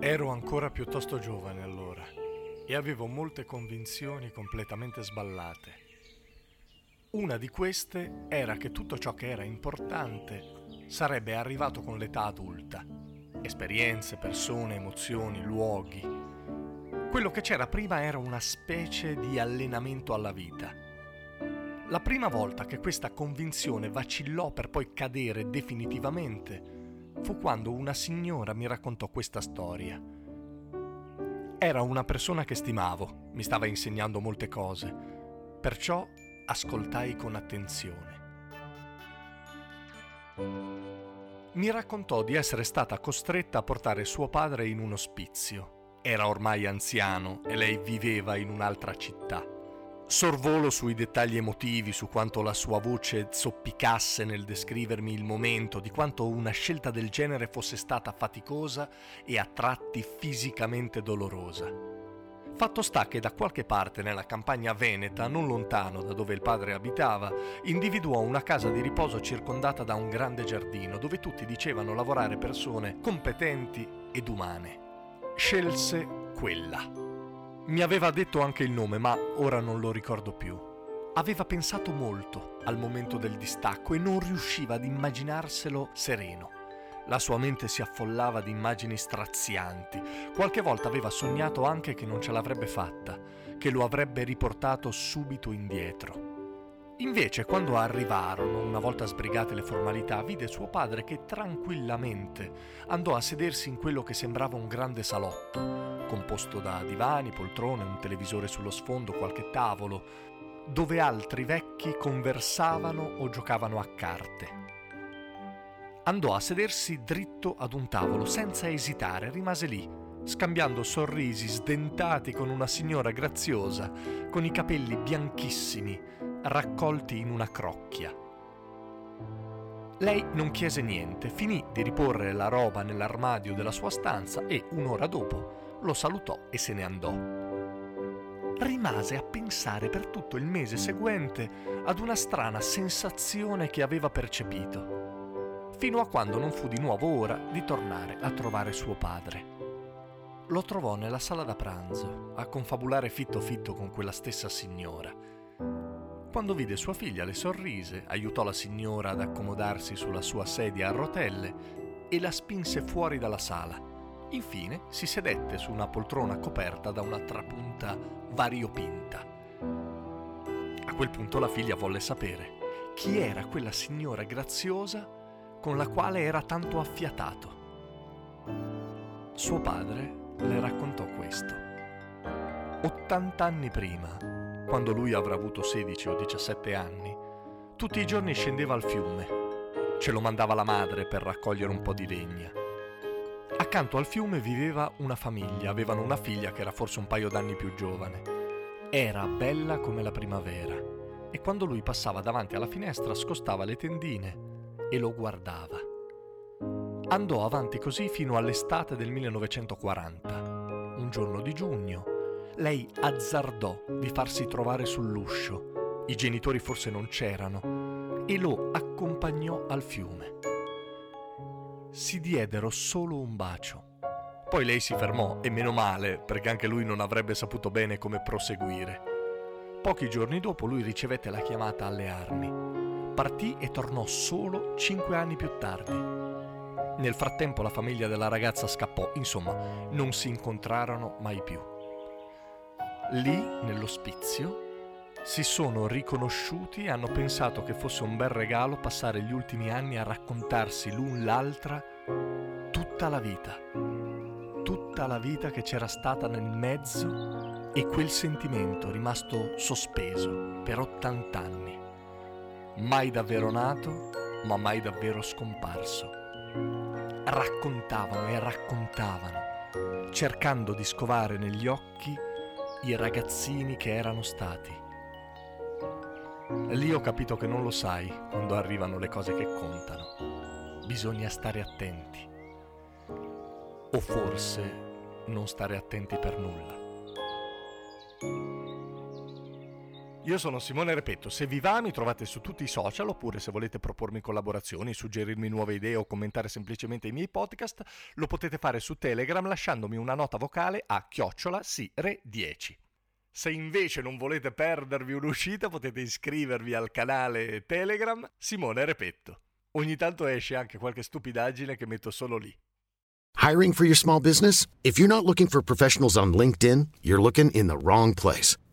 Ero ancora piuttosto giovane allora e avevo molte convinzioni completamente sballate. Una di queste era che tutto ciò che era importante sarebbe arrivato con l'età adulta. Esperienze, persone, emozioni, luoghi. Quello che c'era prima era una specie di allenamento alla vita. La prima volta che questa convinzione vacillò per poi cadere definitivamente fu quando una signora mi raccontò questa storia. Era una persona che stimavo, mi stava insegnando molte cose, perciò ascoltai con attenzione. Mi raccontò di essere stata costretta a portare suo padre in un ospizio. Era ormai anziano e lei viveva in un'altra città. Sorvolo sui dettagli emotivi, su quanto la sua voce zoppicasse nel descrivermi il momento, di quanto una scelta del genere fosse stata faticosa e a tratti fisicamente dolorosa. Fatto sta che da qualche parte nella campagna veneta, non lontano da dove il padre abitava, individuò una casa di riposo circondata da un grande giardino, dove tutti dicevano lavorare persone competenti ed umane. Scelse quella. Mi aveva detto anche il nome, ma ora non lo ricordo più. Aveva pensato molto al momento del distacco e non riusciva ad immaginarselo sereno. La sua mente si affollava di immagini strazianti. Qualche volta aveva sognato anche che non ce l'avrebbe fatta, che lo avrebbe riportato subito indietro. Invece, quando arrivarono, una volta sbrigate le formalità, vide suo padre che tranquillamente andò a sedersi in quello che sembrava un grande salotto, composto da divani, poltrone, un televisore sullo sfondo, qualche tavolo, dove altri vecchi conversavano o giocavano a carte. Andò a sedersi dritto ad un tavolo, senza esitare, rimase lì, scambiando sorrisi sdentati con una signora graziosa, con i capelli bianchissimi, raccolti in una crocchia. Lei non chiese niente, finì di riporre la roba nell'armadio della sua stanza e un'ora dopo lo salutò e se ne andò. Rimase a pensare per tutto il mese seguente ad una strana sensazione che aveva percepito, fino a quando non fu di nuovo ora di tornare a trovare suo padre. Lo trovò nella sala da pranzo, a confabulare fitto fitto con quella stessa signora. Quando vide sua figlia le sorrise, aiutò la signora ad accomodarsi sulla sua sedia a rotelle e la spinse fuori dalla sala. Infine si sedette su una poltrona coperta da una trapunta variopinta. A quel punto la figlia volle sapere chi era quella signora graziosa con la quale era tanto affiatato. Suo padre le raccontò questo. 80 anni prima, quando lui avrà avuto 16 o 17 anni, tutti i giorni scendeva al fiume. Ce lo mandava la madre per raccogliere un po' di legna. Accanto al fiume viveva una famiglia, avevano una figlia che era forse un paio d'anni più giovane. Era bella come la primavera e quando lui passava davanti alla finestra scostava le tendine e lo guardava. Andò avanti così fino all'estate del 1940. Un giorno di giugno, lei azzardò di farsi trovare sull'uscio, i genitori forse non c'erano, e lo accompagnò al fiume. Si diedero solo un bacio. Poi lei si fermò, e meno male, perché anche lui non avrebbe saputo bene come proseguire. Pochi giorni dopo lui ricevette la chiamata alle armi. Partì e tornò solo 5 anni più tardi. Nel frattempo la famiglia della ragazza scappò, insomma, non si incontrarono mai più. Lì, nell'ospizio, si sono riconosciuti e hanno pensato che fosse un bel regalo passare gli ultimi anni a raccontarsi l'un l'altra tutta la vita che c'era stata nel mezzo e quel sentimento rimasto sospeso per 80 anni, mai davvero nato ma mai davvero scomparso. Raccontavano e raccontavano. cercando di scovare negli occhi i ragazzini che erano stati. Lì ho capito che non lo sai quando arrivano le cose che contano. Bisogna stare attenti. O forse non stare attenti per nulla. Io sono Simone Repetto, se vi va mi trovate su tutti i social, oppure se volete propormi collaborazioni, suggerirmi nuove idee o commentare semplicemente i miei podcast, lo potete fare su Telegram lasciandomi una nota vocale a @sire10. Se invece non volete perdervi un'uscita potete iscrivervi al canale Telegram Simone Repetto. Ogni tanto esce anche qualche stupidaggine che metto solo lì. Hiring for your small business? If you're not looking for professionals on LinkedIn, you're looking in the wrong place.